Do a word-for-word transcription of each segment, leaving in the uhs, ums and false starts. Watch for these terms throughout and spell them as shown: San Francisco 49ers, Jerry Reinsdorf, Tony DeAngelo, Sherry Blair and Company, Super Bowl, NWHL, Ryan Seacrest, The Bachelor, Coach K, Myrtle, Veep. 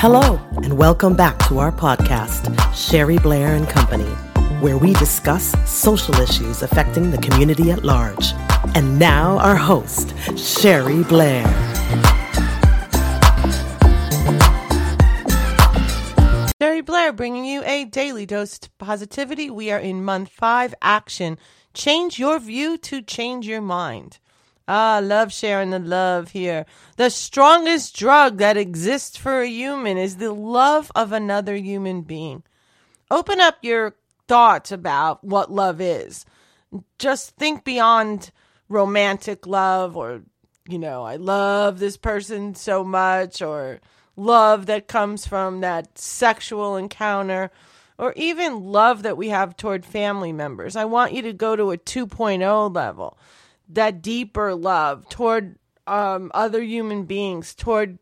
Hello, and welcome back to our podcast, Sherry Blair and Company, where we discuss social issues affecting the community at large. And now our host, Sherry Blair. Sherry Blair bringing you a daily dose of positivity. We are in month five, action. Change your view to change your mind. Ah, love sharing the love here. The strongest drug that exists for a human is the love of another human being. Open up your thoughts about what love is. Just think beyond romantic love or, you know, I love this person so much, or love that comes from that sexual encounter, or even love that we have toward family members. I want you to go to a two point oh level. That deeper love toward um, other human beings, toward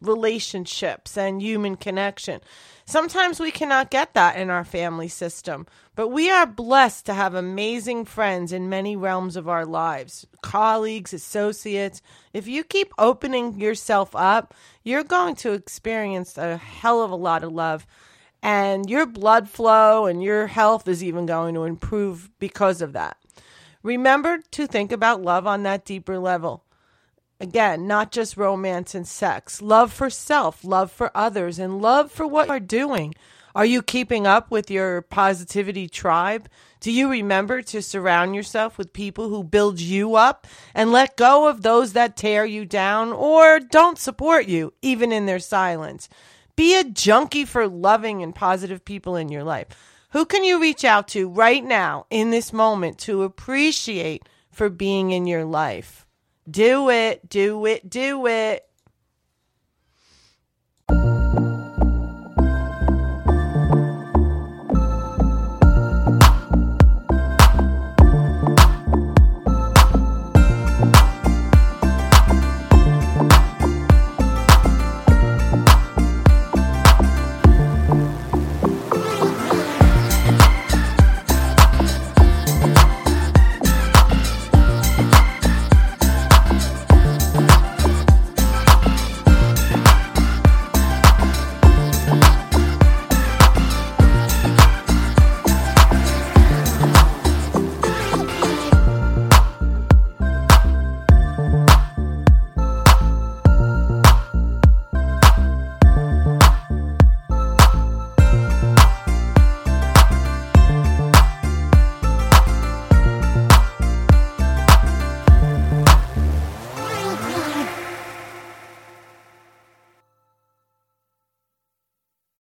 relationships and human connection. Sometimes we cannot get that in our family system, but we are blessed to have amazing friends in many realms of our lives, colleagues, associates. If you keep opening yourself up, you're going to experience a hell of a lot of love, and your blood flow and your health is even going to improve because of that. Remember to think about love on that deeper level. Again, not just romance and sex. Love for self, love for others, and love for what you are doing. Are you keeping up with your positivity tribe? Do you remember to surround yourself with people who build you up and let go of those that tear you down or don't support you, even in their silence? Be a junkie for loving and positive people in your life. Who can you reach out to right now in this moment to appreciate for being in your life? Do it, do it, do it.